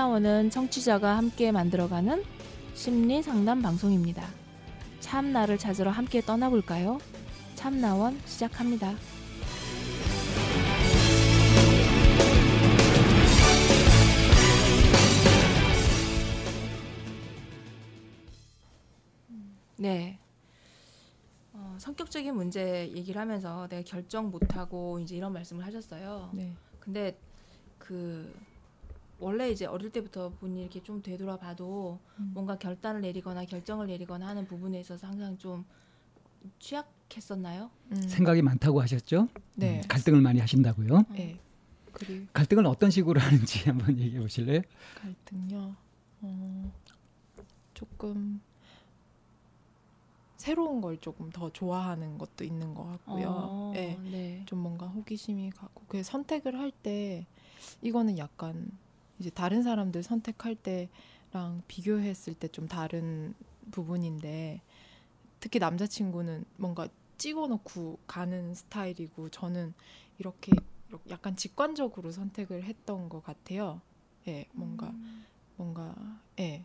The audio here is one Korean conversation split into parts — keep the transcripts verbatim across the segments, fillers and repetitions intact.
참나원은 청취자가 함께 만들어가는 심리상담 방송입니다. 참나를 찾으러 함께 떠나볼까요? 참나원 시작합니다. 네. 어, 성격적인 문제 얘기를 하면서 내가 결정 못하고 이제 이런 말씀을 하셨어요. 네. 근데 그 원래 이제 어릴 때부터 본인이 이렇게 좀 되돌아봐도 음. 뭔가 결단을 내리거나 결정을 내리거나 하는 부분에 있어서 항상 좀 취약했었나요? 음. 생각이 많다고 하셨죠? 네. 음, 갈등을 많이 하신다고요? 네. 그리고 갈등은 어떤 식으로 하는지 한번 얘기해 보실래요? 갈등요? 어, 조금 새로운 걸 조금 더 좋아하는 것도 있는 것 같고요. 어, 네. 네. 좀 뭔가 호기심이 가고 그 선택을 할 때 이거는 약간 이제 다른 사람들 선택할 때랑 비교했을 때 좀 다른 부분인데 특히 남자친구는 뭔가 찍어놓고 가는 스타일이고 저는 이렇게 약간 직관적으로 선택을 했던 것 같아요. 예, 뭔가 음. 뭔가 예.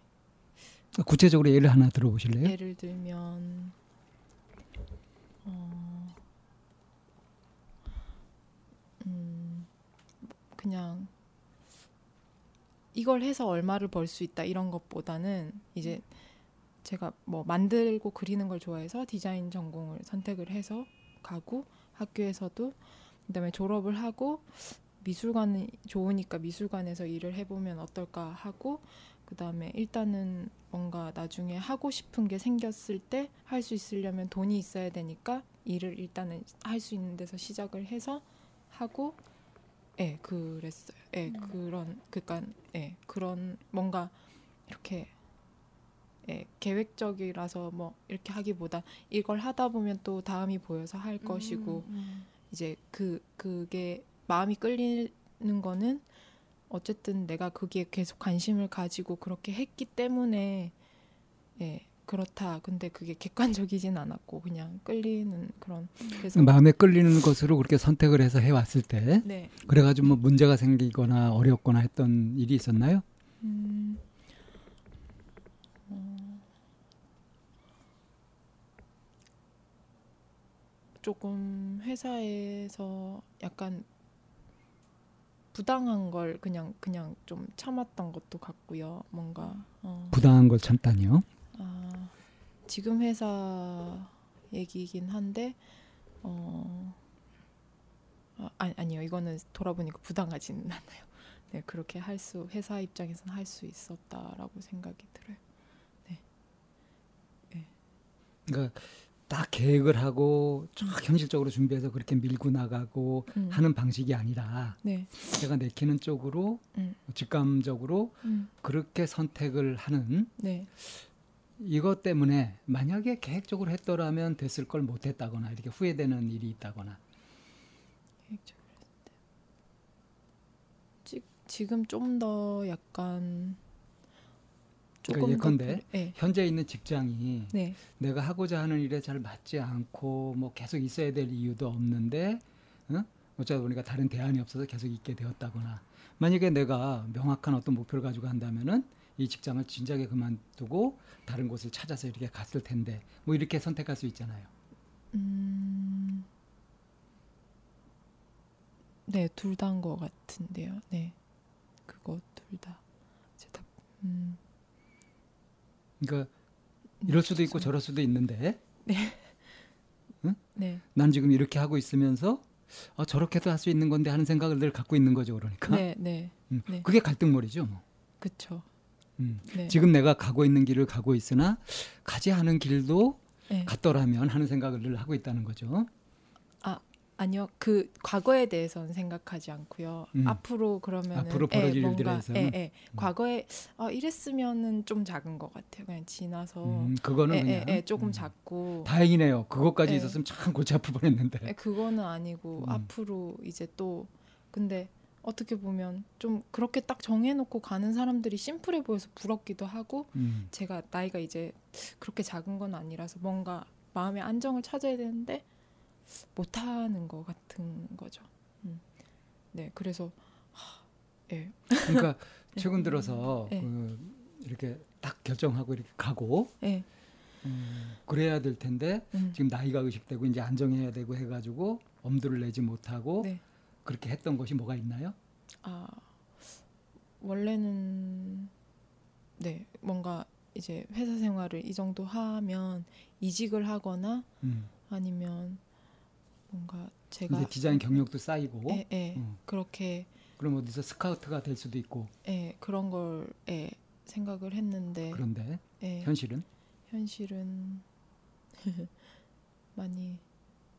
구체적으로 예를 하나 들어보실래요? 예를 들면 어, 음, 그냥 이걸 해서 얼마를 벌 수 있다 이런 것보다는 이제 제가 뭐 만들고 그리는 걸 좋아해서 디자인 전공을 선택을 해서 가고 학교에서도 그다음에 졸업을 하고 미술관이 좋으니까 미술관에서 일을 해보면 어떨까 하고 그 다음에 일단은 뭔가 나중에 하고 싶은 게 생겼을 때 할 수 있으려면 돈이 있어야 되니까 일을 일단은 할 수 있는 데서 시작을 해서 하고 예, 그랬어요. 예, 음. 그런 그니까 예, 그런 뭔가 이렇게 예, 계획적이라서 뭐 이렇게 하기보다 이걸 하다 보면 또 다음이 보여서 할 음, 것이고 음. 이제 그 그게 마음이 끌리는 거는 어쨌든 내가 거기에 계속 관심을 가지고 그렇게 했기 때문에 예 그렇다. 근데 그게 객관적이진 않았고 그냥 끌리는 그런 그래서 마음에 끌리는 것으로 그렇게 선택을 해서 해왔을 때 네. 그래가지고 뭐 문제가 생기거나 어렵거나 했던 일이 있었나요? 음, 어, 조금 회사에서 약간 부당한 걸 그냥 그냥 좀 참았던 것도 같고요. 뭔가 어. 부당한 걸 참다니요? 아, 지금 회사 얘기긴 한데 어, 아, 아니요 이거는 돌아보니까 부당하지는 않아요. 네 그렇게 할 수 회사 입장에서는 할 수 있었다라고 생각이 들어요. 네. 네. 그러니까 딱 계획을 하고 쫙 현실적으로 준비해서 그렇게 밀고 나가고 음. 하는 방식이 아니라 네. 제가 내키는 쪽으로 음. 직감적으로 음. 그렇게 선택을 하는 네. 이것 때문에 만약에 계획적으로 했더라면 됐을 걸 못했다거나 이렇게 후회되는 일이 있다거나 계획적으로 했을 때 지금 좀 더 약간 그러니까 예컨대 네. 현재 있는 직장이 네. 내가 하고자 하는 일에 잘 맞지 않고 뭐 계속 있어야 될 이유도 없는데 응? 어쩌다 보니까 다른 대안이 없어서 계속 있게 되었다거나 만약에 내가 명확한 어떤 목표를 가지고 한다면은 이 직장을 진작에 그만두고 다른 곳을 찾아서 이렇게 갔을 텐데 뭐 이렇게 선택할 수 있잖아요. 음... 네, 둘 다인 것 같은데요. 네, 그거 둘 다. 제가 음. 그러니까 이럴 수도 있고 저럴 수도 있는데 네. 응? 네. 난 지금 이렇게 하고 있으면서 아, 저렇게도 할 수 있는 건데 하는 생각을 늘 갖고 있는 거죠. 그러니까 네, 네, 응. 네. 그게 갈등머리죠 뭐. 그렇죠. 음. 네. 지금 내가 가고 있는 길을 가고 있으나 가지 않은 길도 네. 갔더라면 하는 생각을 늘 하고 있다는 거죠. 아 아니요 그 과거에 대해서는 생각하지 않고요. 음. 앞으로 그러면 앞으로 벌어질 에, 일들에 대해서 음. 과거에 어, 이랬으면은 좀 작은 것 같아요. 그냥 지나서 음, 그거는 에, 그냥 에, 에, 조금 음. 작고 다행이네요. 그것까지 에, 있었으면 참 골치 아플 뻔했는데 에, 그거는 아니고 음. 앞으로 이제 또 근데 어떻게 보면 좀 그렇게 딱 정해놓고 가는 사람들이 심플해 보여서 부럽기도 하고 음. 제가 나이가 이제 그렇게 작은 건 아니라서 뭔가 마음의 안정을 찾아야 되는데 못하는 것 같은 거죠. 음. 네, 그래서 하, 네. 그러니까 최근 들어서 네. 그 이렇게 딱 결정하고 이렇게 가고 네. 음, 그래야 될 텐데 음. 지금 나이가 의식되고 이제 안정해야 되고 해가지고 엄두를 내지 못하고 네. 그렇게 했던 것이 뭐가 있나요? 아 원래는 네 뭔가 이제 회사 생활을 이 정도 하면 이직을 하거나 음. 아니면 뭔가 제가 이제 디자인 경력도 쌓이고 에, 에, 음. 그렇게 그럼 어디서 스카우트가 될 수도 있고 예 그런 걸 에, 생각을 했는데 그런데 에, 현실은 현실은 많이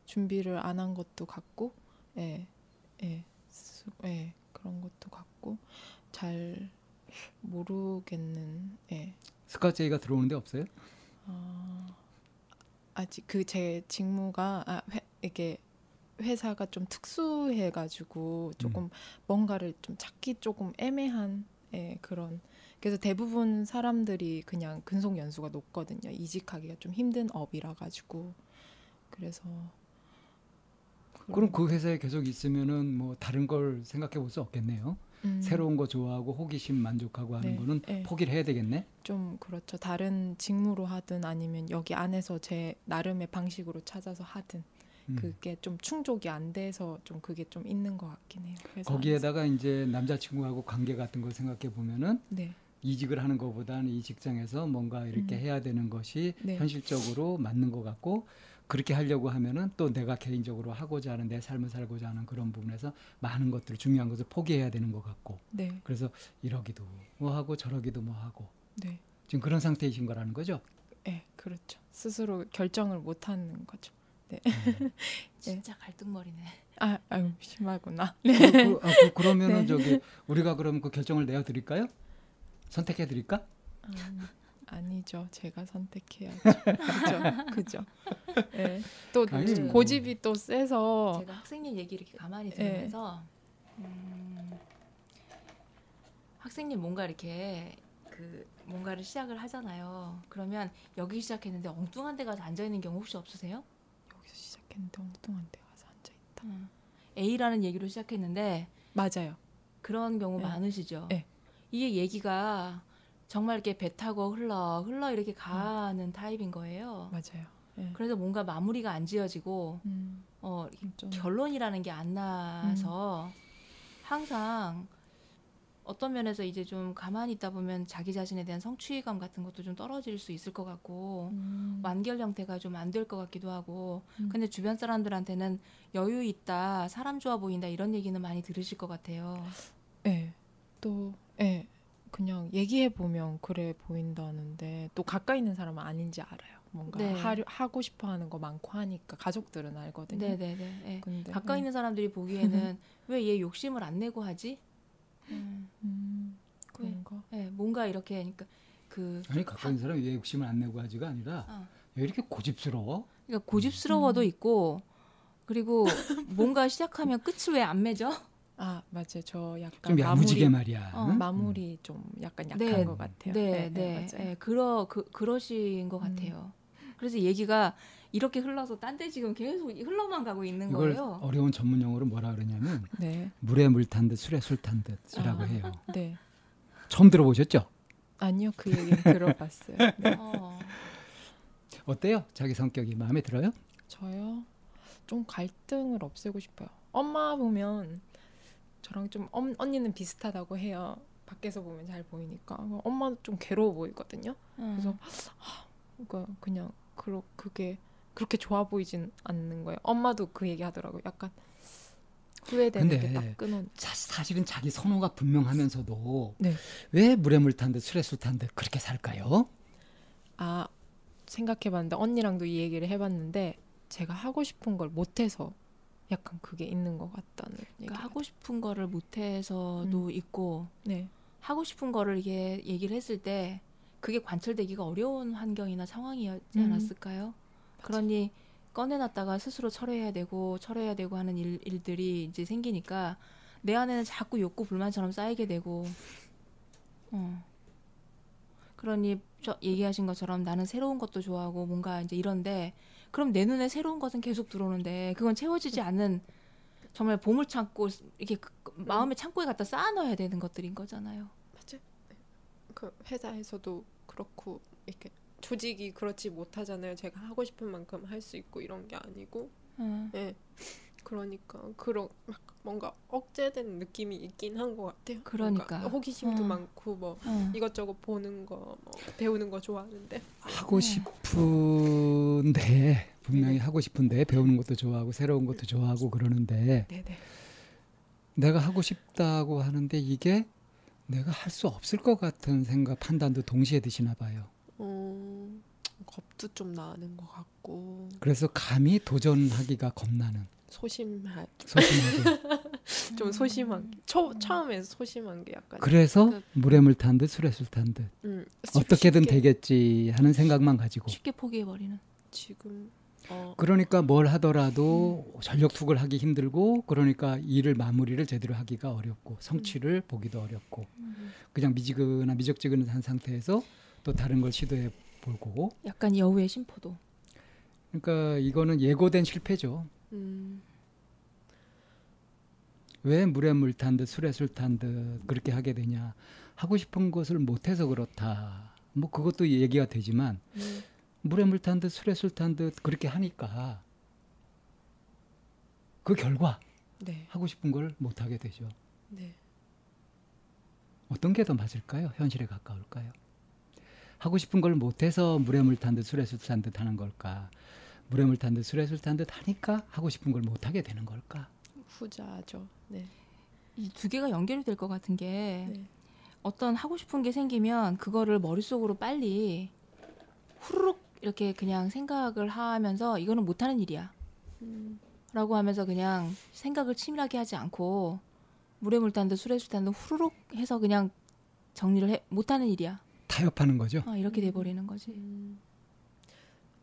준비를 안 한 것도 같고 예 예 예 그런 것도 같고 잘 모르겠는 예 스카우트 얘기가 들어오는데 없어요? 어, 아직 그 제 직무가 아, 회, 이게 회사가 좀 특수해가지고 조금 음. 뭔가를 좀 찾기 조금 애매한 예, 그런 그래서 대부분 사람들이 그냥 근속 연수가 높거든요. 이직하기가 좀 힘든 업이라 가지고 그래서 그럼 그 회사에 계속 있으면은 뭐 다른 걸 생각해 볼 수 없겠네요. 음. 새로운 거 좋아하고 호기심 만족하고 하는 네, 거는 네. 포기를 해야 되겠네. 좀 그렇죠. 다른 직무로 하든 아니면 여기 안에서 제 나름의 방식으로 찾아서 하든 음. 그게 좀 충족이 안 돼서 좀 그게 좀 있는 것 같긴 해요. 거기에다가 이제 남자친구하고 관계 같은 걸 생각해 보면은 네. 이직을 하는 것보다는 이 직장에서 뭔가 이렇게 음. 해야 되는 것이 네. 현실적으로 맞는 것 같고. 그렇게 하려고 하면은 또 내가 개인적으로 하고자 하는 내 삶을 살고자 하는 그런 부분에서 많은 것들 중요한 것을 포기해야 되는 것 같고 네. 그래서 이러기도 뭐 하고 저러기도 뭐 하고 네. 지금 그런 상태이신 거라는 거죠? 네, 그렇죠. 스스로 결정을 못 하는 거죠. 네. 네. 진짜 갈등머리네. 아, 아유, 심하구나. 네. 그, 그, 아, 그, 그러면은 네. 저기 우리가 그럼 그 결정을 내어 드릴까요? 선택해 드릴까? 음. 아니죠. 제가 선택해야죠. 그죠. 그죠. 네. 또 아니요. 고집이 또 세서 제가 학생님 얘기를 이렇게 가만히 들으면서 네. 음, 학생님 뭔가 이렇게 그 뭔가를 시작을 하잖아요. 그러면 여기 시작했는데 엉뚱한 데 가서 앉아있는 경우 혹시 없으세요? 여기서 시작했는데 엉뚱한 데 가서 앉아있다. 음. A라는 얘기로 시작했는데 맞아요. 그런 경우 네. 많으시죠? 네. 이게 얘기가 정말 이렇게 배 타고 흘러 흘러 이렇게 가는 음. 타입인 거예요. 맞아요. 네. 그래서 뭔가 마무리가 안 지어지고 음. 어, 좀. 결론이라는 게 안 나서 음. 항상 어떤 면에서 이제 좀 가만히 있다 보면 자기 자신에 대한 성취감 같은 것도 좀 떨어질 수 있을 것 같고 음. 완결 형태가 좀 안 될 것 같기도 하고 음. 근데 주변 사람들한테는 여유 있다, 사람 좋아 보인다 이런 얘기는 많이 들으실 것 같아요. 네. 또 네. 그냥 얘기해보면 그래 보인다는데 또 가까이 있는 사람은 아닌지 알아요. 뭔가 네. 하려, 하고 싶어하는 거 많고 하니까 가족들은 알거든요. 네네네. 근데, 가까이 음. 있는 사람들이 보기에는 왜 얘 욕심을 안 내고 하지? 음, 음, 그런가? 네. 네. 뭔가 이렇게 그러니까 그 아니 가까이 있는 사람이 왜 욕심을 안 내고 하지가 아니라 어. 왜 이렇게 고집스러워? 그러니까 고집스러워도 음. 있고 그리고 뭔가 시작하면 끝을 왜 안 맺어? 아 맞아요. 저 약간 좀 야무지게 마무리, 말이야. 어, 응? 마무리 좀 약간 약한 네, 것 같아요. 네, 네, 네, 네, 네 그러 그 그러신 것 음. 같아요. 그래서 얘기가 이렇게 흘러서 딴 데 지금 계속 흘러만 가고 있는 이걸 거예요. 어려운 전문 용어로 뭐라 그러냐면 네. 물에 물 탄 듯 술에 술 탄 듯이라고 아, 해요. 네. 처음 들어보셨죠? 아니요, 그 얘기는 들어봤어요. 네. 어. 어때요? 자기 성격이 마음에 들어요? 저요, 좀 갈등을 없애고 싶어요. 엄마 보면. 저랑 좀 엄, 언니는 비슷하다고 해요. 밖에서 보면 잘 보이니까 엄마도 좀 괴로워 보이거든요. 음. 그래서 하, 그러니까 그냥 그러, 그게 그렇게 좋아 보이진 않는 거예요. 엄마도 그 얘기하더라고요. 약간 후회되는 게 딱 끊어. 사실은 자기 선호가 분명하면서도 네. 왜 물에 물 탄 듯 술에 술 탄 듯 그렇게 살까요? 아 생각해봤는데 언니랑도 이 얘기를 해봤는데 제가 하고 싶은 걸 못해서 약간 그게 있는 것 같다는 그러니까 얘기를 하고 싶은 거를 못해서도 음. 있고 네. 하고 싶은 거를 이게 얘기를 했을 때 그게 관철되기가 어려운 환경이나 상황이었지 않았을까요? 음. 그러니 꺼내놨다가 스스로 철회해야 되고 철회해야 되고 하는 일, 일들이 이제 생기니까 내 안에는 자꾸 욕구 불만처럼 쌓이게 되고 어. 그러니 저 얘기하신 것처럼 나는 새로운 것도 좋아하고 뭔가 이제 이런데 그럼 내 눈에 새로운 것은 계속 들어오는데 그건 채워지지 않는 정말 보물 창고 이렇게 마음의 창고에 갖다 쌓아놔야 되는 것들인 거잖아요. 맞아요. 그 회사에서도 그렇고 이렇게 조직이 그렇지 못하잖아요. 제가 하고 싶은 만큼 할 수 있고 이런 게 아니고. 음. 네. 그러니까 그런 뭔가 억제된 느낌이 있긴 한 것 같아요. 그러니까 호기심도 음. 많고 뭐 음. 이것저것 보는 거, 뭐 배우는 거 좋아하는데 하고 싶은데 분명히 하고 싶은데 배우는 것도 좋아하고 새로운 것도 좋아하고 그러는데 네네. 내가 하고 싶다고 하는데 이게 내가 할 수 없을 것 같은 생각, 판단도 동시에 드시나 봐요. 어, 겁도 좀 나는 것 같고. 그래서 감히 도전하기가 겁나는. 소심하. 소심하게. 좀 소심한. 초 처음에 소심한 게 약간. 그래서 약간... 물에 물 탄 듯 술에 술 탄 듯. 음, 어떻게든 쉽게... 되겠지 하는 생각만 가지고. 쉽게 포기해 버리는. 지금. 어... 그러니까 뭘 하더라도 음. 전력 투구를 하기 힘들고, 그러니까 일을 마무리를 제대로 하기가 어렵고, 성취를 음. 보기도 어렵고, 음. 그냥 미지근한 미적지근한 상태에서 또 다른 걸 시도해 보고. 약간 여우의 심포도. 그러니까 이거는 예고된 실패죠. 음. 왜 물에 물 탄 듯 술에 술 탄 듯 그렇게 하게 되냐, 하고 싶은 것을 못해서 그렇다, 뭐 그것도 얘기가 되지만 음. 물에 물 탄 듯 술에 술 탄 듯 그렇게 하니까 그 결과 네. 하고 싶은 걸 못하게 되죠. 네. 어떤 게 더 맞을까요? 현실에 가까울까요? 하고 싶은 걸 못해서 물에 물 탄 듯 술에 술 탄 듯 하는 걸까, 물에 물 탄 듯 술에 술 탄 듯 하니까 하고 싶은 걸 못하게 되는 걸까? 후자죠. 네. 이 두 개가 연결이 될 것 같은 게 네. 어떤 하고 싶은 게 생기면 그거를 머릿속으로 빨리 후루룩 이렇게 그냥 생각을 하면서 이거는 못하는 일이야 음. 라고 하면서 그냥 생각을 치밀하게 하지 않고 물에 물 탄 듯 술에 술 탄 듯 후루룩 해서 그냥 정리를 해. 못하는 일이야. 타협하는 거죠. 아, 이렇게 돼버리는 거지. 음.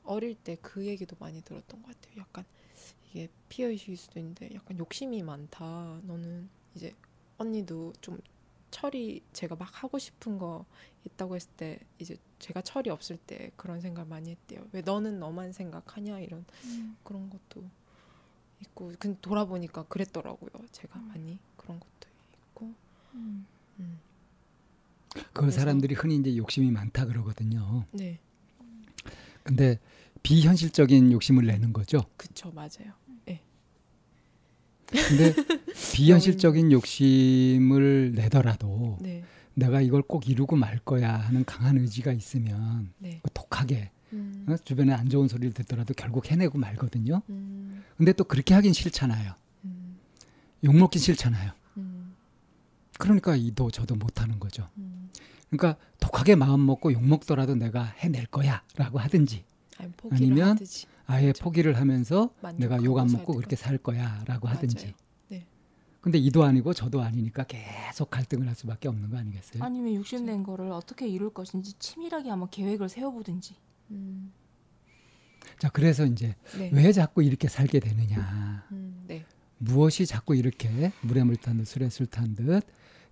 어릴 때 그 얘기도 많이 들었던 것 같아요. 약간 이게 피해의식일 수도 있는데 약간 욕심이 많다. 너는 이제 언니도 좀 철이, 제가 막 하고 싶은 거 있다고 했을 때 이제 제가 철이 없을 때 그런 생각 많이 했대요. 왜 너는 너만 생각하냐 이런 음. 그런 것도 있고. 근데 돌아보니까 그랬더라고요. 제가 음. 많이 그런 것도 있고. 음. 음. 그걸 사람들이 흔히 이제 욕심이 많다 그러거든요. 네. 근데 비현실적인 욕심을 내는 거죠. 그렇죠, 맞아요. 네. 근데 비현실적인 욕심을 내더라도 네. 내가 이걸 꼭 이루고 말 거야 하는 강한 의지가 있으면 네. 독하게 음. 주변에 안 좋은 소리를 듣더라도 결국 해내고 말거든요. 음. 근데 또 그렇게 하긴 싫잖아요. 음. 욕먹긴 싫잖아요. 음. 그러니까 이도 저도 못하는 거죠. 음. 그러니까 독하게 마음 먹고 욕먹더라도 내가 해낼 거야 라고 하든지, 아니, 아니면 하든지. 아예 그렇죠. 포기를 하면서 내가 욕 안 먹고 그렇게 살 거야 라고 하든지. 네. 근데 이도 아니고 저도 아니니까 계속 갈등을 할 수밖에 없는 거 아니겠어요? 아니면 욕심낸 거를 어떻게 이룰 것인지 치밀하게 한번 계획을 세워보든지. 음. 자, 그래서 이제 네. 왜 자꾸 이렇게 살게 되느냐. 음, 네. 무엇이 자꾸 이렇게 물에 물 탄 듯 술에 술 탄 듯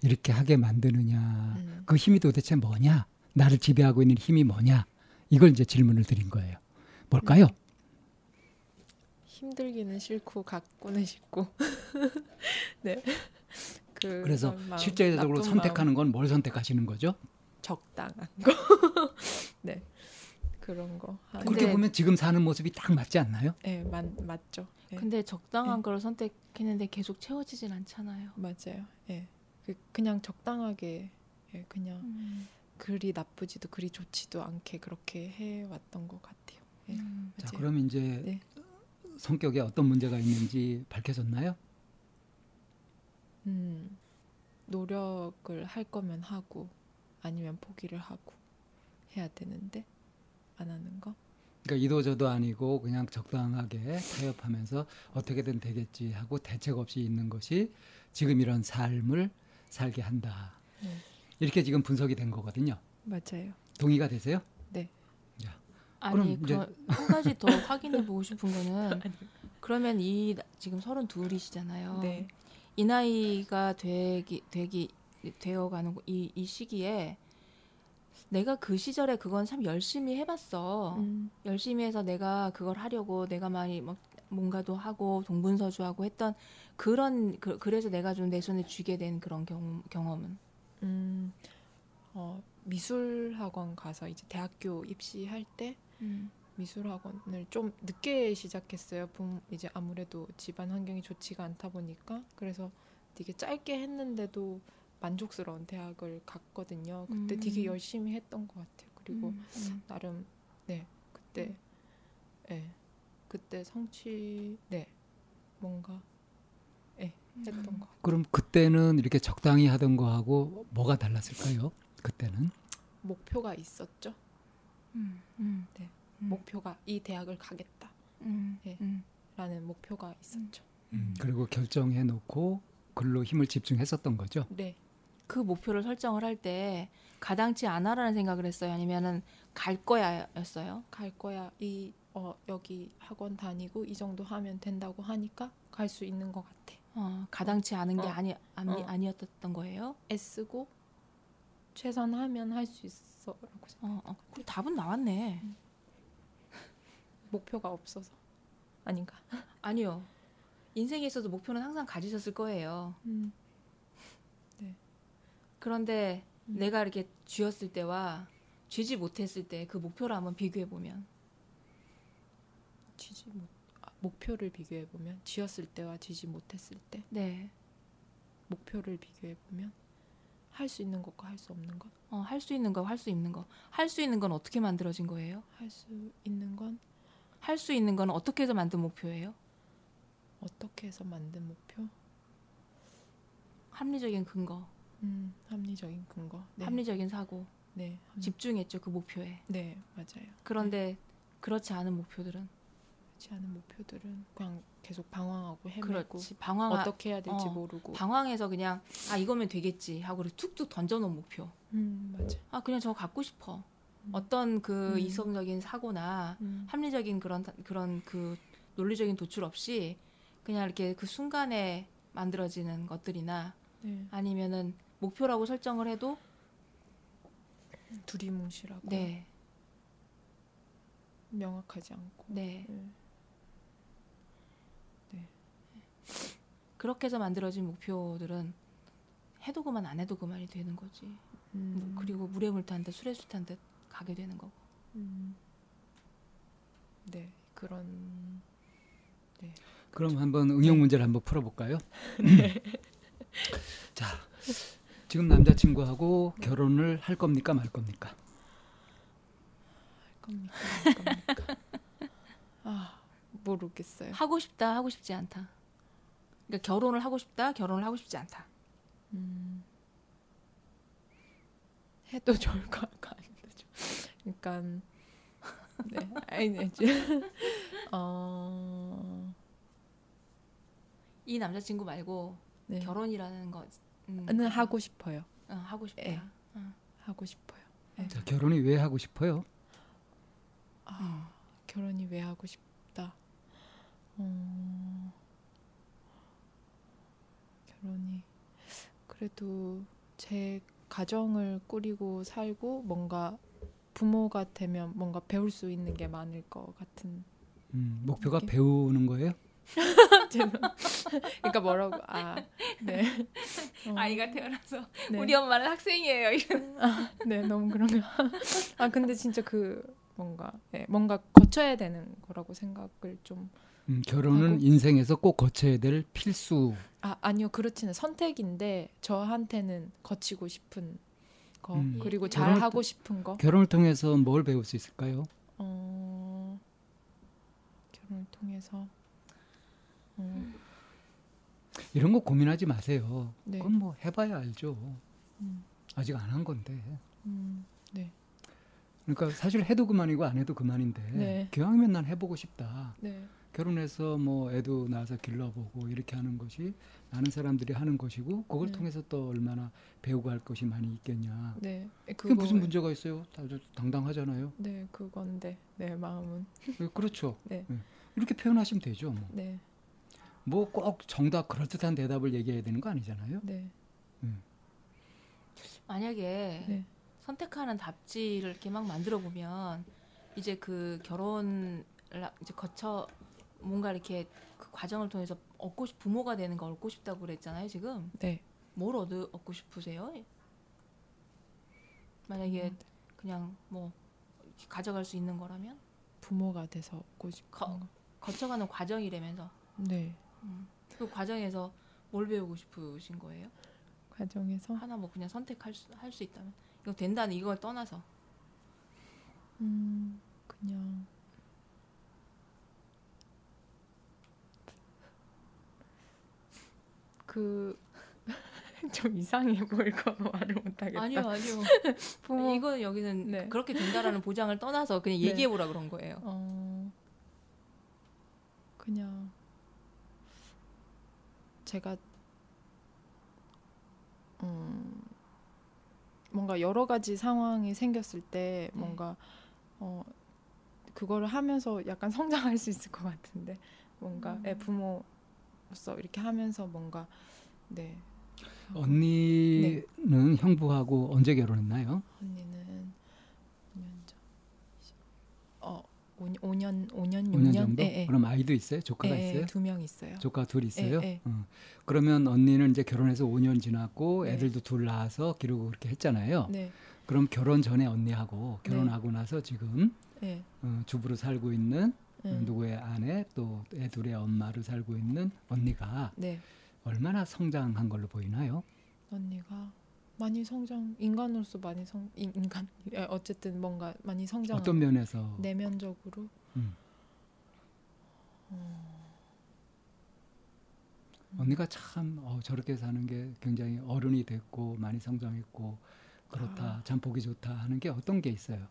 이렇게 하게 만드느냐. 음. 그 힘이 도대체 뭐냐? 나를 지배하고 있는 힘이 뭐냐? 이걸 이제 질문을 드린 거예요. 뭘까요? 음. 힘들기는 싫고 갖고는 싶고. 네. 그 그래서 마음, 실제적으로 선택하는 건 뭘 선택하시는 거죠? 적당한 거. 네. 그런 거. 그렇게 근데, 보면 지금 사는 모습이 딱 맞지 않나요? 네, 맞, 맞죠. 네. 근데 적당한 네. 걸 선택했는데 계속 채워지진 않잖아요. 맞아요. 네. 그냥 적당하게 그냥 음. 그리 나쁘지도 그리 좋지도 않게 그렇게 해왔던 것 같아요. 네, 자, 그럼 이제 네. 성격에 어떤 문제가 있는지 밝혀졌나요? 음, 노력을 할 거면 하고 아니면 포기를 하고 해야 되는데 안 하는 거? 그러니까 이도 저도 아니고 그냥 적당하게 타협하면서 어떻게든 되겠지 하고 대책 없이 있는 것이 지금 이런 삶을 살게 한다. 네. 이렇게 지금 분석이 된 거거든요. 맞아요. 동의가 되세요? 네. 자, 아니 그럼 그럼 이제... 한 가지 더 확인해 보고 싶은 거는 그러면 이 지금 서른둘이시잖아요. 네. 이 나이가 되기 되기 되어가는 이, 이 시기에 내가 그 시절에 그건 참 열심히 해봤어. 음. 열심히 해서 내가 그걸 하려고 내가 많이 막 뭔가도 하고 동분서주하고 했던 그런 그, 그래서 내가 좀 내 손에 쥐게 된 그런 경험, 경험은 음, 어, 미술학원 가서 이제 대학교 입시할 때 음. 미술학원을 좀 늦게 시작했어요. 이제 아무래도 집안 환경이 좋지가 않다 보니까. 그래서 되게 짧게 했는데도 만족스러운 대학을 갔거든요. 그때 음. 되게 열심히 했던 것 같아요. 그리고 음. 음. 나름 네 그때 네, 그때 성취 네 뭔가 네, 했던 것 같아요. 그럼 그때는 이렇게 적당히 하던 거하고 뭐가 달랐을까요? 그때는 목표가 있었죠. 음. 음. 네. 목표가 이 대학을 가겠다 음, 예, 음. 라는 목표가 있었죠. 음, 그리고 결정해놓고 글로 힘을 집중했었던 거죠? 네. 그 목표를 설정을 할 때 가당치 않아라는 생각을 했어요? 아니면 갈 거야 였어요? 갈 거야. 이, 어, 여기 학원 다니고 이 정도 하면 된다고 하니까 갈 수 있는 것 같아. 어, 가당치 않은 게 어, 아니, 아니, 어. 아니었던 거예요? 애쓰고 최선하면 할 수 있어 라고 생각했어요. 어, 어. 답은 나왔네. 음. 목표가 없어서 아닌가? 아니요. 인생에 있어서 목표는 항상 가지셨을 거예요. 음. 네. 그런데 음. 내가 이렇게 쥐었을 때와 쥐지 못했을 때 그 목표를 한번 비교해 보면 쥐지 못 아, 목표를 비교해 보면 쥐었을 때와 쥐지 못했을 때. 네. 목표를 비교해 보면 할 수 있는 것과 할 수 없는 것. 어, 할 수 있는 거, 할 수 있는 거. 할 수 있는 건 어떻게 만들어진 거예요? 할 수 있는 건 할 수 있는 건 어떻게 해서 만든 목표예요? 어떻게 해서 만든 목표? 합리적인 근거. 음, 합리적인 근거. 네. 합리적인 사고. 네. 합리... 집중했죠, 그 목표에. 네, 맞아요. 그런데 네. 그렇지 않은 목표들은? 그렇지 않은 목표들은 그냥 계속 방황하고 헤매고. 그렇지. 방황하... 어떻게 해야 될지 어, 모르고. 방황해서 그냥 아, 이거면 되겠지 하고 툭툭 던져놓은 목표. 음, 맞아. 아, 그냥 저거 갖고 싶어. 어떤 그 음. 이성적인 사고나 음. 합리적인 그런 그런 그 논리적인 도출 없이 그냥 이렇게 그 순간에 만들어지는 것들이나 네. 아니면은 목표라고 설정을 해도 두리뭉실하고 네. 명확하지 않고 네. 네. 네. 그렇게 해서 만들어진 목표들은 해도 그만 안 해도 그만이 되는 거지. 음. 그리고 물에 물 탄 듯 술에 술 탄 듯 가게 되는 거고. 음. 네, 그런. 네. 그럼 한번 응용 문제를 한번 풀어볼까요? 네. 자, 지금 남자친구하고 네. 결혼을 할 겁니까 말 겁니까? 할 겁니까 말 겁니까? 아, 모르겠어요. 하고 싶다, 하고 싶지 않다. 그러니까 결혼을 하고 싶다, 결혼을 하고 싶지 않다. 음. 해도 좋을 것 같아요. 그러니까 네 아니지 어... 이 남자친구 말고 네. 결혼이라는 거는 음, 하고 싶어요. 어, 하고 싶다. 네. 어. 하고 싶어요. 네. 자, 결혼이 왜 하고 싶어요? 아 음. 결혼이 왜 하고 싶다. 어... 결혼이 그래도 제 가정을 꾸리고 살고 뭔가 부모가 되면 뭔가 배울 수 있는 게 많을 것 같은 음, 목표가 느낌? 배우는 거예요? 그러니까 뭐라고 아, 네. 어. 아이가 태어나서 네. 우리 엄마는 학생이에요 이런. 아, 네 너무 그런가. 아 근데 진짜 그 뭔가 네, 뭔가 거쳐야 되는 거라고 생각을 좀 음, 결혼은 하고. 인생에서 꼭 거쳐야 될 필수 아 아니요 그렇지는 선택인데 저한테는 거치고 싶은 거. 음. 그리고 잘 하고 싶은 거. 결혼을 통해서 뭘 배울 수 있을까요? 어, 결혼을 통해서 음. 이런 거 고민하지 마세요. 네. 그건 뭐 해봐야 알죠. 음. 아직 안 한 건데. 음. 네. 그러니까 사실 해도 그만이고 안 해도 그만인데 네. 기왕이면 난 해보고 싶다. 네. 결혼해서 뭐 애도 낳아서 길러보고 이렇게 하는 것이 많은 사람들이 하는 것이고 그걸 네. 통해서 또 얼마나 배우고 할 것이 많이 있겠냐. 네, 그게 무슨 문제가 있어요? 다들 당당하잖아요. 네, 그건데 내 마음은. 네, 그렇죠. 네. 네. 이렇게 표현하시면 되죠. 뭐. 네. 뭐 꼭 정답 그럴듯한 대답을 얘기해야 되는 거 아니잖아요. 네. 네. 만약에 네. 선택하는 답지를 이렇게 막 만들어 보면 이제 그 결혼을 이제 거쳐 뭔가 이렇게 그 과정을 통해서 얻고 싶, 부모가 되는 걸 얻고 싶다고 그랬잖아요, 지금. 네. 뭘 얻어, 얻고 싶으세요? 만약에 음. 그냥 뭐 가져갈 수 있는 거라면? 부모가 돼서 얻고 싶어. 거쳐가는 과정이라면서. 네. 음. 그 과정에서 뭘 배우고 싶으신 거예요? 과정에서? 하나 뭐 그냥 선택할 수, 할 수 있다면. 이거 된다는 이걸 떠나서. 음, 그냥. 그, 좀 이상해 보일까 봐 말을 못하겠다. 아니요, 아니요. 부모... 이거 여기는 네. 그렇게 된다라는 보장을 떠나서 그냥 얘기해보라 네. 그런 거예요. 어... 그냥 제가 음... 뭔가 여러 가지 상황이 생겼을 때 네. 뭔가 어, 그거를 하면서 약간 성장할 수 있을 것 같은데 뭔가 음. 예, 부모 이렇게 하면서 뭔가 네 언니는 네. 형부하고 언제 결혼했나요? 언니는 오 년 전 어 오 년 오 년 육 년, 오 년 정도? 예, 예. 그럼 아이도 있어요? 조카가 예, 있어요? 두 명 있어요. 조카 둘 있어요? 예, 예. 어. 그러면 언니는 이제 결혼해서 오 년 지났고 예. 애들도 둘 낳아서 기르고 그렇게 했잖아요. 네. 그럼 결혼 전에 언니하고 결혼하고 네. 나서 지금 예. 어, 주부로 살고 있는 음. 누구의 아내 또 애 둘의 엄마로 살고 있는 언니가 네. 얼마나 성장한 걸로 보이나요? 언니가 많이 성장, 인간으로서 많이 성 인간 어쨌든 뭔가 많이 성장. 어떤 면에서? 내면적으로. 음. 어... 언니가 참 어, 저렇게 사는 게 굉장히 어른이 됐고 많이 성장했고 그렇다, 아. 참 보기 좋다 하는 게 어떤 게 있어요?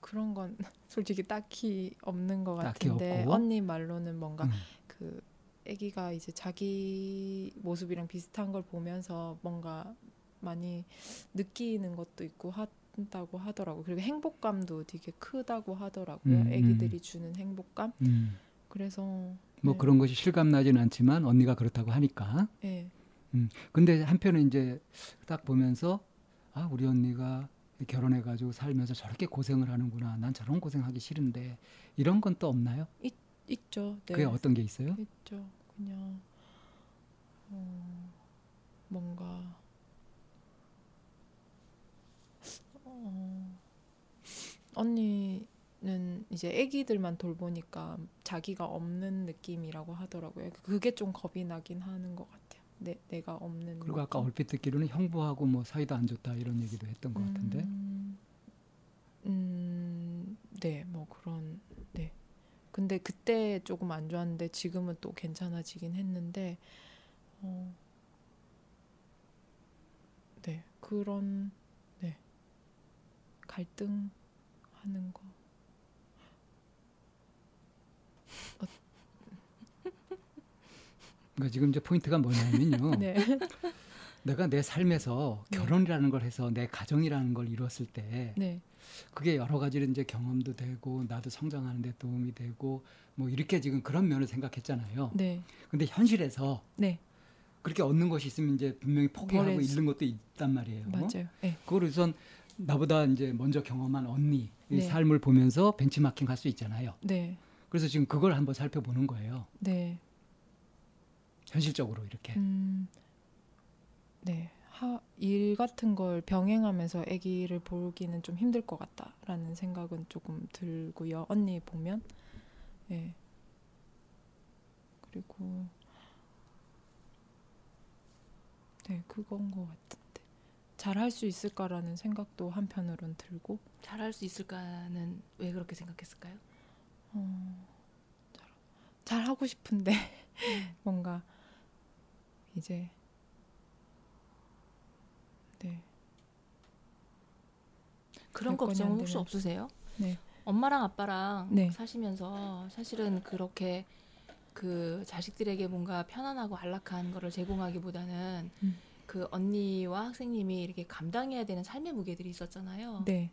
그런 건 솔직히 딱히 없는 것 같은데 없고. 언니 말로는 뭔가 음. 그 아기가 이제 자기 모습이랑 비슷한 걸 보면서 뭔가 많이 느끼는 것도 있고 한다고 하더라고. 그리고 행복감도 되게 크다고 하더라고요. 음, 아기들이 음. 주는 행복감. 음. 그래서 뭐 네. 그런 것이 실감나진 않지만 언니가 그렇다고 하니까. 네. 음. 근데 한편에 이제 딱 보면서 아 우리 언니가 결혼해가지고 살면서 저렇게 고생을 하는구나. 난 저런 고생하기 싫은데 이런 건 또 없나요? 있, 있죠. 네. 그게 어떤 게 있어요? 있죠. 그냥 어, 뭔가 어, 언니는 이제 아기들만 돌보니까 자기가 없는 느낌이라고 하더라고요. 그게 좀 겁이 나긴 하는 것 같아요. 내, 내가 없는 그리고 아까 얼핏 듣기로는 형부하고 뭐 사이도 안 좋다 이런 얘기도 했던 것 같은데 음, 음, 네, 뭐 그런 네. 근데 그때 조금 안 좋았는데 지금은 또 괜찮아지긴 했는데 어, 네, 그런 네 갈등하는 거 어, 그러니까 지금 이제 포인트가 뭐냐면요. 네. 내가 내 삶에서 결혼이라는 걸 해서 내 가정이라는 걸 이뤘을 때, 네. 그게 여러 가지로 이제 경험도 되고 나도 성장하는데 도움이 되고 뭐 이렇게 지금 그런 면을 생각했잖아요. 네. 근데 현실에서 네. 그렇게 얻는 것이 있으면 이제 분명히 포기하고 버려지. 잃는 것도 있단 말이에요. 맞아요. 네. 그걸 우선 나보다 이제 먼저 경험한 언니의 네. 삶을 보면서 벤치마킹할 수 있잖아요. 네. 그래서 지금 그걸 한번 살펴보는 거예요. 네. 현실적으로 이렇게 음, 네, 하, 일 같은 걸 병행하면서 아기를 보기는 좀 힘들 것 같다라는 생각은 조금 들고요. 언니 보면 네. 그리고 네, 그건 것 같은데 잘할 수 있을까라는 생각도 한편으론 들고 잘할 수 있을까는 왜 그렇게 생각했을까요? 어, 잘, 잘하고 싶은데 뭔가 이제 네 그런 걱정은 혹시 없으세요? 네 엄마랑 아빠랑 네. 사시면서 사실은 그렇게 그 자식들에게 뭔가 편안하고 안락한 거를 제공하기보다는 음. 그 언니와 학생님이 이렇게 감당해야 되는 삶의 무게들이 있었잖아요. 네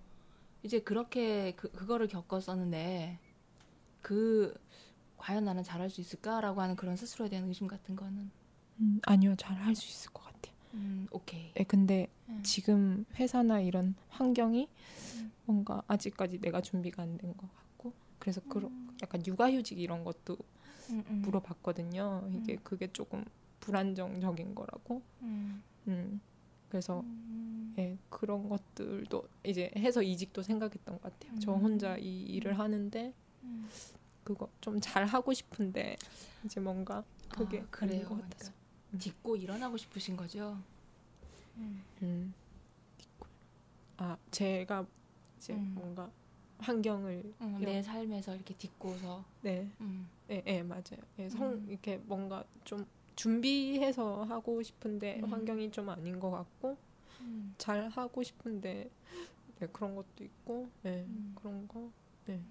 이제 그렇게 그 그거를 겪었었는데 그 과연 나는 잘할 수 있을까라고 하는 그런 스스로에 대한 의심 같은 거는 음, 아니요 잘할 수 있을 것 같아요. 음, 오케이. 네, 근데 음. 지금 회사나 이런 환경이 음. 뭔가 아직까지 내가 준비가 안 된 것 같고 그래서 그러, 약간 육아휴직 이런 것도 음, 음. 물어봤거든요. 이게 음. 그게 조금 불안정적인 거라고. 음. 음. 그래서 음. 예, 그런 것들도 이제 해서 이직도 생각했던 것 같아요. 음. 저 혼자 이 일을 하는데 음. 그거 좀 잘 하고 싶은데 이제 뭔가 그게 아, 그래요. 것 같아서. 그러니까 딛고 일어나고 싶으신 거죠? 음. 음. 아, 제가 이제 음. 뭔가 환경을 음, 내 삶에서 이렇게 딛고서 네, 음. 예, 예, 맞아요. 예, 성 음. 이렇게 뭔가 좀 준비해서 하고 싶은데 음. 환경이 좀 아닌 것 같고 음. 잘 하고 싶은데 네, 그런 것도 있고 네, 음. 그런 거. 네.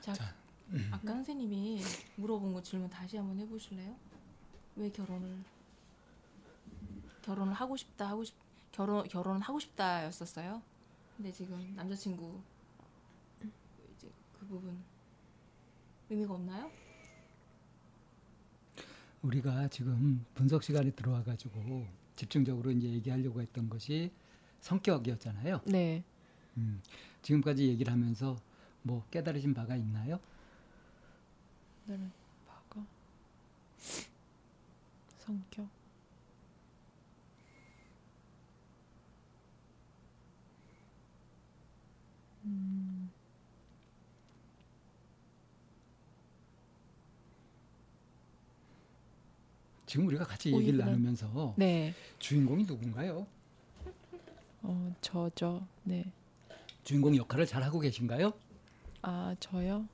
자, 자 음. 아까 선생님이 물어본 거 질문 다시 한번 해보실래요? 왜 결혼을 결혼을 하고 싶다 하고 싶 결혼 결혼 하고 싶다였었어요. 근데 지금 남자친구 이제 그 부분 의미가 없나요? 우리가 지금 분석 시간이 들어와가지고 집중적으로 이제 얘기하려고 했던 것이 성격이었잖아요. 네. 음, 지금까지 얘기를 하면서 뭐 깨달으신 바가 있나요? 깨달은 바가 성격. 음. 지금 우리가 같이 오일은? 얘기를 나누면서 네. 주인공이 누군가요? 어, 저죠. 네. 주인공 역할을 잘 하고 계신가요? 아, 저요?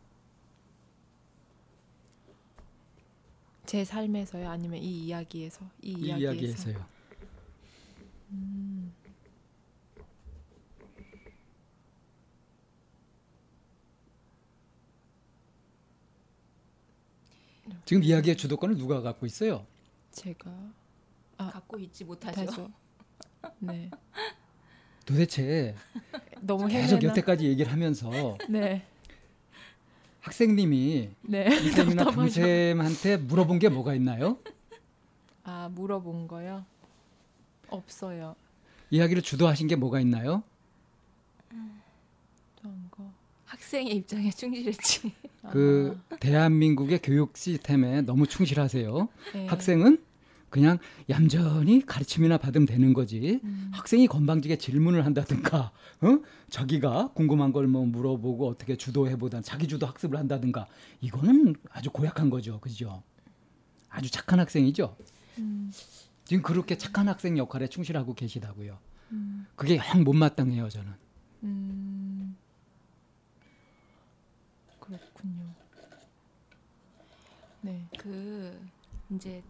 제 삶에서요? 아니면 이 이야기에서? 이, 이 이야기에서. 이야기에서요. 음. 지금 이야기의 주도권을 누가 갖고 있어요? 제가 아, 갖고 있지 못하죠. 다죠. 네. 도대체 너무 계속 헤매나? 여태까지 얘기를 하면서 네. 학생님이 네. 이쌤이나 동쌤한테 물어본 게 뭐가 있나요? 아, 물어본 거요? 없어요. 이야기를 주도하신 게 뭐가 있나요? 음, 거. 학생의 입장에 충실했지. 그 아. 대한민국의 교육 시스템에 너무 충실하세요. 네. 학생은 그냥 얌전히 가르침이나 받으면 되는 거지. 음. 학생이 건방지게 질문을 한다든가, 어? 자기가 궁금한 걸 뭐 물어보고 어떻게 주도해보다 자기 주도 학습을 한다든가, 이거는 아주 고약한 거죠, 그죠? 아주 착한 학생이죠. 음. 지금 그렇게 착한 학생 역할에 충실하고 계시다고요. 음. 그게 영 못마땅해요, 저는. 음. 그렇군요. 네, 그 이제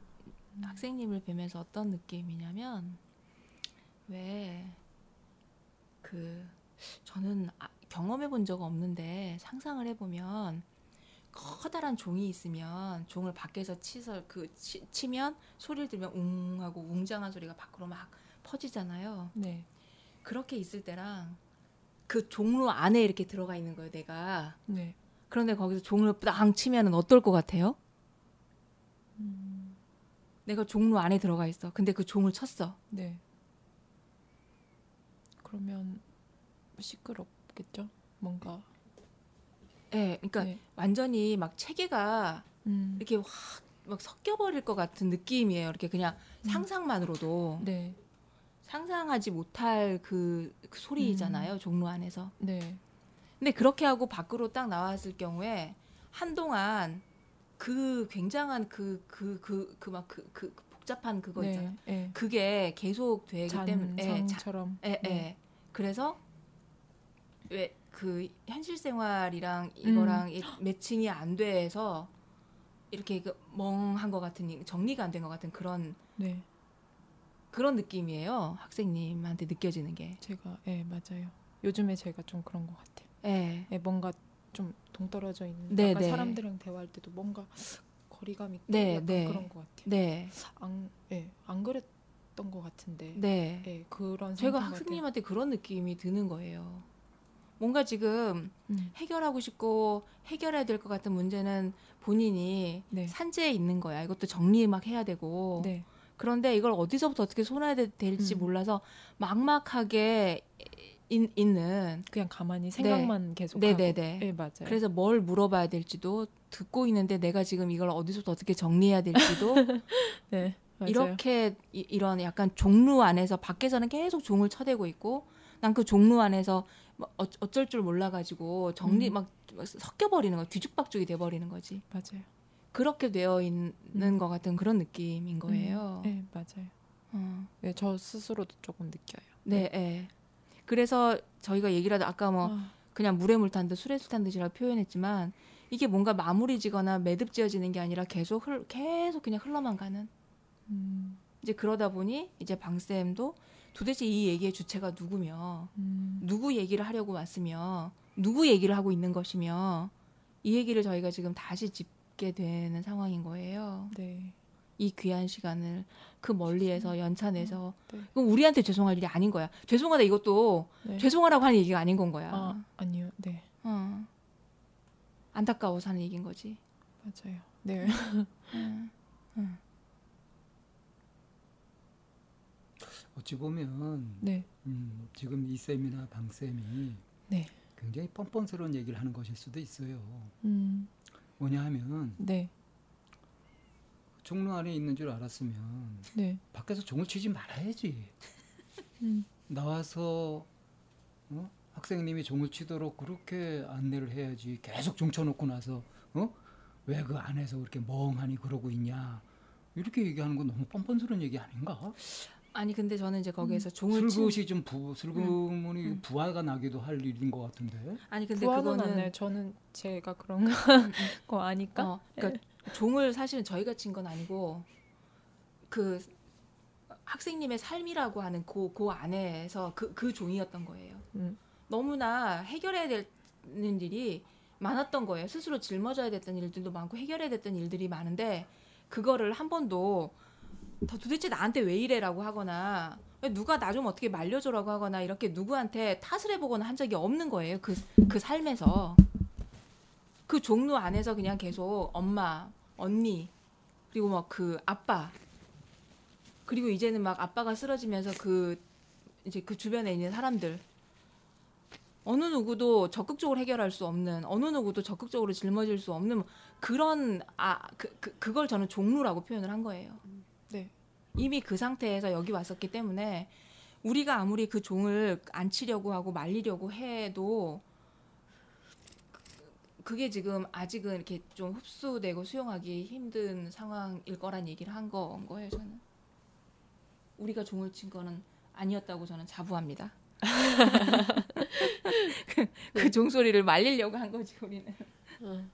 학생님을 뵈면서 어떤 느낌이냐면 왜 그 저는 경험해 본 적 없는데 상상을 해보면 커다란 종이 있으면 종을 밖에서 치서 그 치, 치면 소리를 들면 웅 하고 웅장한 소리가 밖으로 막 퍼지잖아요. 네. 그렇게 있을 때랑 그 종로 안에 이렇게 들어가 있는 거예요, 내가. 네. 그런데 거기서 종로 땅 치면은 어떨 것 같아요? 음. 내가 종로 안에 들어가 있어. 근데 그 종을 쳤어. 네. 그러면 시끄럽겠죠? 뭔가. 네, 그러니까 네. 완전히 막 체계가 음. 이렇게 확 막 섞여버릴 것 같은 느낌이에요. 이렇게 그냥 음. 상상만으로도. 네. 상상하지 못할 그, 그 소리잖아요. 음. 종로 안에서. 네. 근데 그렇게 하고 밖으로 딱 나왔을 경우에 한동안 그 굉장한 그 그 그 그 막 그 그 그 그 복잡한 그거 네, 있잖아요. 예. 그게 계속 되기 때문에 잔상처럼. 예, 예, 네. 예. 그래서 왜 그 현실 생활이랑 이거랑 음. 매칭이 안 돼서 이렇게 그 멍한 것 같은 정리가 안 된 것 같은 그런 네. 그런 느낌이에요. 학생님한테 느껴지는 게. 제가 예 맞아요. 요즘에 제가 좀 그런 것 같아요. 네. 네, 뭔가 좀 동떨어져 있는 네, 약간 네. 사람들이랑 대화할 때도 뭔가 거리감 있고 네, 약간 네. 그런 것 같아요. 네. 안, 네, 안 그랬던 것 같은데 네. 네, 그런 제가 학생님한테 같아요. 그런 느낌이 드는 거예요. 뭔가 지금 음. 해결하고 싶고 해결해야 될 것 같은 문제는 본인이 네. 산재에 있는 거야. 이것도 정리 막 해야 되고 네. 그런데 이걸 어디서부터 어떻게 손해야 될지 음. 몰라서 막막하게 인, 있는 그냥 가만히 생각만 네. 계속 네네네. 하고 네네네 네, 맞아요. 그래서 뭘 물어봐야 될지도 듣고 있는데 내가 지금 이걸 어디서부터 어떻게 정리해야 될지도 네, 맞아요. 이렇게 이, 이런 약간 종루 안에서 밖에서는 계속 종을 쳐대고 있고 난 그 종루 안에서 어, 어쩔 줄 몰라가지고 정리 음. 막, 막 섞여버리는 거야. 뒤죽박죽이 돼버리는 거지. 맞아요. 그렇게 되어 있는 음. 것 같은 그런 느낌인 거예요. 음. 네 맞아요. 어. 네, 저 스스로도 조금 느껴요. 네, 네. 네. 그래서 저희가 얘기를 하다 아까 뭐 아. 그냥 물에 물 탄 듯 술에 술 탄 듯이라고 표현했지만 이게 뭔가 마무리 지거나 매듭 지어지는 게 아니라 계속 흘, 계속 그냥 흘러만 가는 음. 이제 그러다 보니 이제 방쌤도 도대체 이 얘기의 주체가 누구며 음. 누구 얘기를 하려고 왔으며 누구 얘기를 하고 있는 것이며 이 얘기를 저희가 지금 다시 짚게 되는 상황인 거예요. 네. 이 귀한 시간을 그 멀리에서 연차내서 네. 그럼 우리한테 죄송할 일이 아닌 거야. 죄송하다 이것도 네. 죄송하라고 하는 얘기가 아닌 건 거야. 아, 아니요. 네. 어. 안타까워서 하는 얘기인 거지. 맞아요. 네. 응. 응. 어찌 보면 네. 음, 지금 이 쌤이나 방 쌤이 네. 굉장히 뻔뻔스러운 얘기를 하는 것일 수도 있어요. 음. 뭐냐하면 네. 종로 안에 있는 줄 알았으면 네. 밖에서 종을 치지 말아야지. 음. 나와서 어? 학생님이 종을 치도록 그렇게 안내를 해야지. 계속 종 쳐놓고 나서 어? 왜 그 안에서 그렇게 멍하니 그러고 있냐. 이렇게 얘기하는 건 너무 뻔뻔스러운 얘기 아닌가? 아니 근데 저는 이제 거기에서 음. 종을 슬그시 좀 부, 슬그머니 음. 부화가 나기도 할 일인 것 같은데. 아니 근데 그거는 안 나요. 저는 제가 그런 거 아니까. 어, 그러니까 네. 종을 사실은 저희가 친 건 아니고 그 학생님의 삶이라고 하는 그, 그 안에서 그, 그 종이었던 거예요. 음. 너무나 해결해야 되는 일이 많았던 거예요. 스스로 짊어져야 됐던 일들도 많고 해결해야 됐던 일들이 많은데 그거를 한 번도 도대체 나한테 왜 이래라고 하거나 누가 나 좀 어떻게 말려줘라고 하거나 이렇게 누구한테 탓을 해보거나 한 적이 없는 거예요. 그, 그 삶에서 그 종류 안에서 그냥 계속 엄마, 언니 그리고 막 그 아빠 그리고 이제는 막 아빠가 쓰러지면서 그 이제 그 주변에 있는 사람들 어느 누구도 적극적으로 해결할 수 없는 어느 누구도 적극적으로 짊어질 수 없는 그런 아 그 그, 그걸 저는 종류라고 표현을 한 거예요. 네. 이미 그 상태에서 여기 왔었기 때문에 우리가 아무리 그 종을 안 치려고 하고 말리려고 해도 그게 지금 아직은 이렇게 좀 흡수되고 수용하기 힘든 상황일 거란 얘기를 한 건 거예요. 저는 우리가 종을 친 거는 아니었다고 저는 자부합니다. 그, 그 종소리를 말리려고 한 거지 우리는. 응.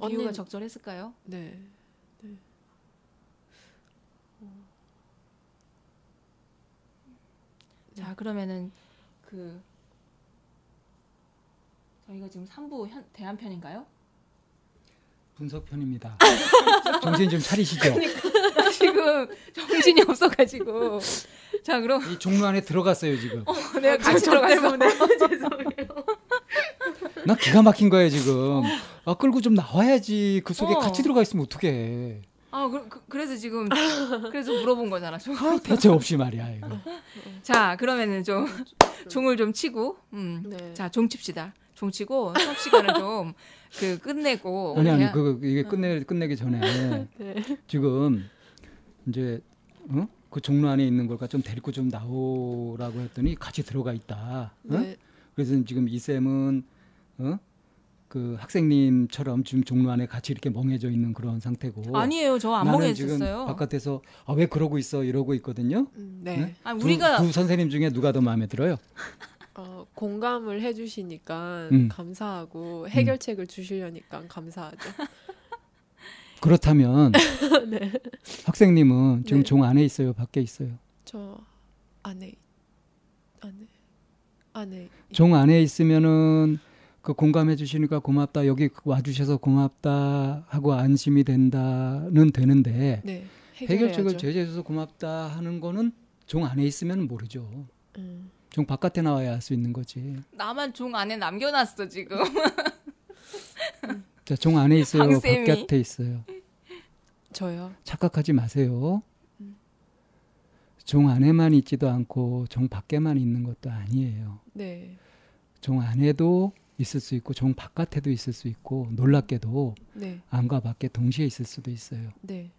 언니가 언니는... 적절했을까요? 네. 네. 어... 자, 그러면은 그 저희가 지금 삼 부 현, 대한편인가요? 분석편입니다. 정신 좀 차리시죠. 그러니까, 지금 정신이 없어가지고. 자, 그럼 이 종로 안에 들어갔어요 지금. 어, 내가 같이 들어갔어. 죄송해요. 나 기가 막힌 거예요 지금. 아 끌고 좀 나와야지. 그 속에 어. 같이 들어가 있으면 어떡해. 아 그, 그, 그래서 지금 그래서 물어본 거잖아. 아, 대체 없이 말이야 이거. 자 그러면은 좀 종을 좀 치고, 음. 네. 자 종 칩시다. 종 치고 수업 시간을 좀 그 끝내고. 아니 아니 그 이게 끝내 어. 끝내기 전에 네. 지금 이제 어? 그 종로 안에 있는 걸까 좀 데리고 좀 나오라고 했더니 같이 들어가 있다. 어? 네. 그래서 지금 이 쌤은 어? 그 학생님처럼 지금 종로 안에 같이 이렇게 멍해져 있는 그런 상태고. 아니에요. 저 안 멍해졌어요. 지금 바깥에서 아, 왜 그러고 있어 이러고 있거든요. 음, 네. 네? 아니, 두, 우리가 두 선생님 중에 누가 더 마음에 들어요? 어, 공감을 해주시니까 음. 감사하고 해결책을 음. 주시려니까 감사하죠. 그렇다면 네. 학생님은 지금 네. 종 안에 있어요? 밖에 있어요? 저 안에 안에 안에 종 안에 있으면은 그 공감해 주시니까 고맙다. 여기 와주셔서 고맙다 하고 안심이 된다는 되는데 네, 해결책을 제시해 줘서 고맙다 하는 거는 종 안에 있으면 모르죠. 음. 종 바깥에 나와야 할 수 있는 거지. 나만 종 안에 남겨놨어 지금. 음. 자, 종 안에 있어요? 방쌤이. 바깥에 있어요? 저요. 착각하지 마세요. 음. 종 안에만 있지도 않고 종 밖에만 있는 것도 아니에요. 네. 종 안에도 있을 수 있고 종 바깥에도 있을 수 있고 놀랍게도 네. 안과 밖에 동시에 있을 수도 있어요. 네.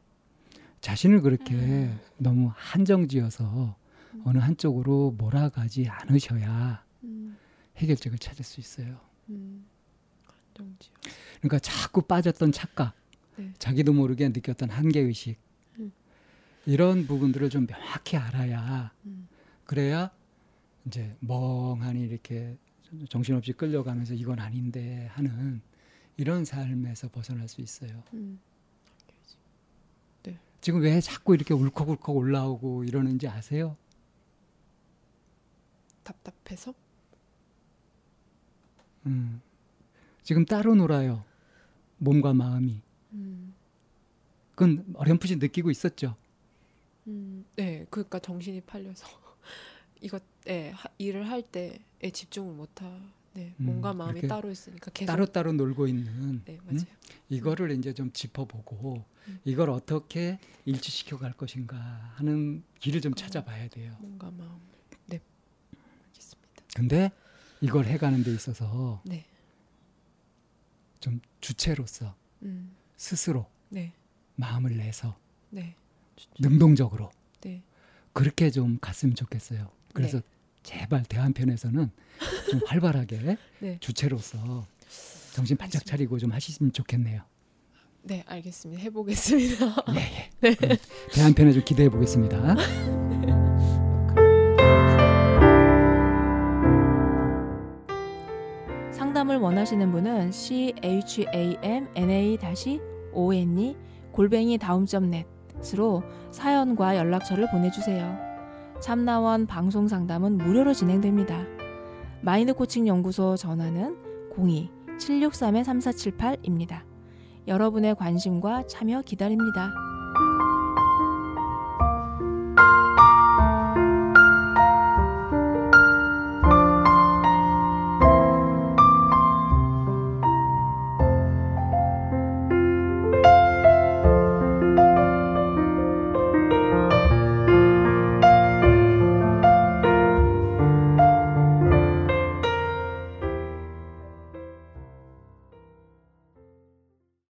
자신을 그렇게 음. 너무 한정지어서 음. 어느 한쪽으로 몰아가지 않으셔야 음. 해결책을 찾을 수 있어요. 음. 한정지어. 그러니까 자꾸 빠졌던 착각, 네. 자기도 모르게 느꼈던 한계의식 음. 이런 부분들을 좀 명확히 알아야 음. 그래야 이제 멍하니 이렇게 정신없이 끌려가면서 이건 아닌데 하는 이런 삶에서 벗어날 수 있어요. 음. 네. 지금 왜 자꾸 이렇게 울컥울컥 올라오고 이러는지 아세요? 답답해서? 음. 지금 따로 놀아요. 몸과 마음이. 음. 그건 어렴풋이 느끼고 있었죠. 음. 네, 그러니까 정신이 팔려서 이거 네, 하, 일을 할 때에 집중을 못하. 네, 몸과 음, 마음이 따로 있으니까 계속 따로 따로 놀고 있는. 네, 맞아요. 음? 이거를 이제 좀 짚어보고 음. 이걸 어떻게 일치시켜 갈 것인가 하는 길을 좀 찾아봐야 돼요. 몸과 마음. 네, 알겠습니다. 근데 이걸 해가는 데 있어서 네. 좀 주체로서 음. 스스로 네. 마음을 내서 네. 능동적으로 네. 그렇게 좀 갔으면 좋겠어요. 그래서 네. 제발 대한편에서는 좀 활발하게 네. 주체로서 정신 바짝 알겠습니다. 차리고 좀 하시면 좋겠네요. 네, 알겠습니다. 해보겠습니다. 예, 예. 네. 그럼 대한편에 좀 기대해 보겠습니다. 네. 상담을 원하시는 분은 chamna-one 골뱅이 다음 점 넷으로 사연과 연락처를 보내주세요. 참나원 방송 상담은 무료로 진행됩니다. 마인드 코칭 연구소 전화는 공이 칠육삼 삼사칠팔입니다. 여러분의 관심과 참여 기다립니다.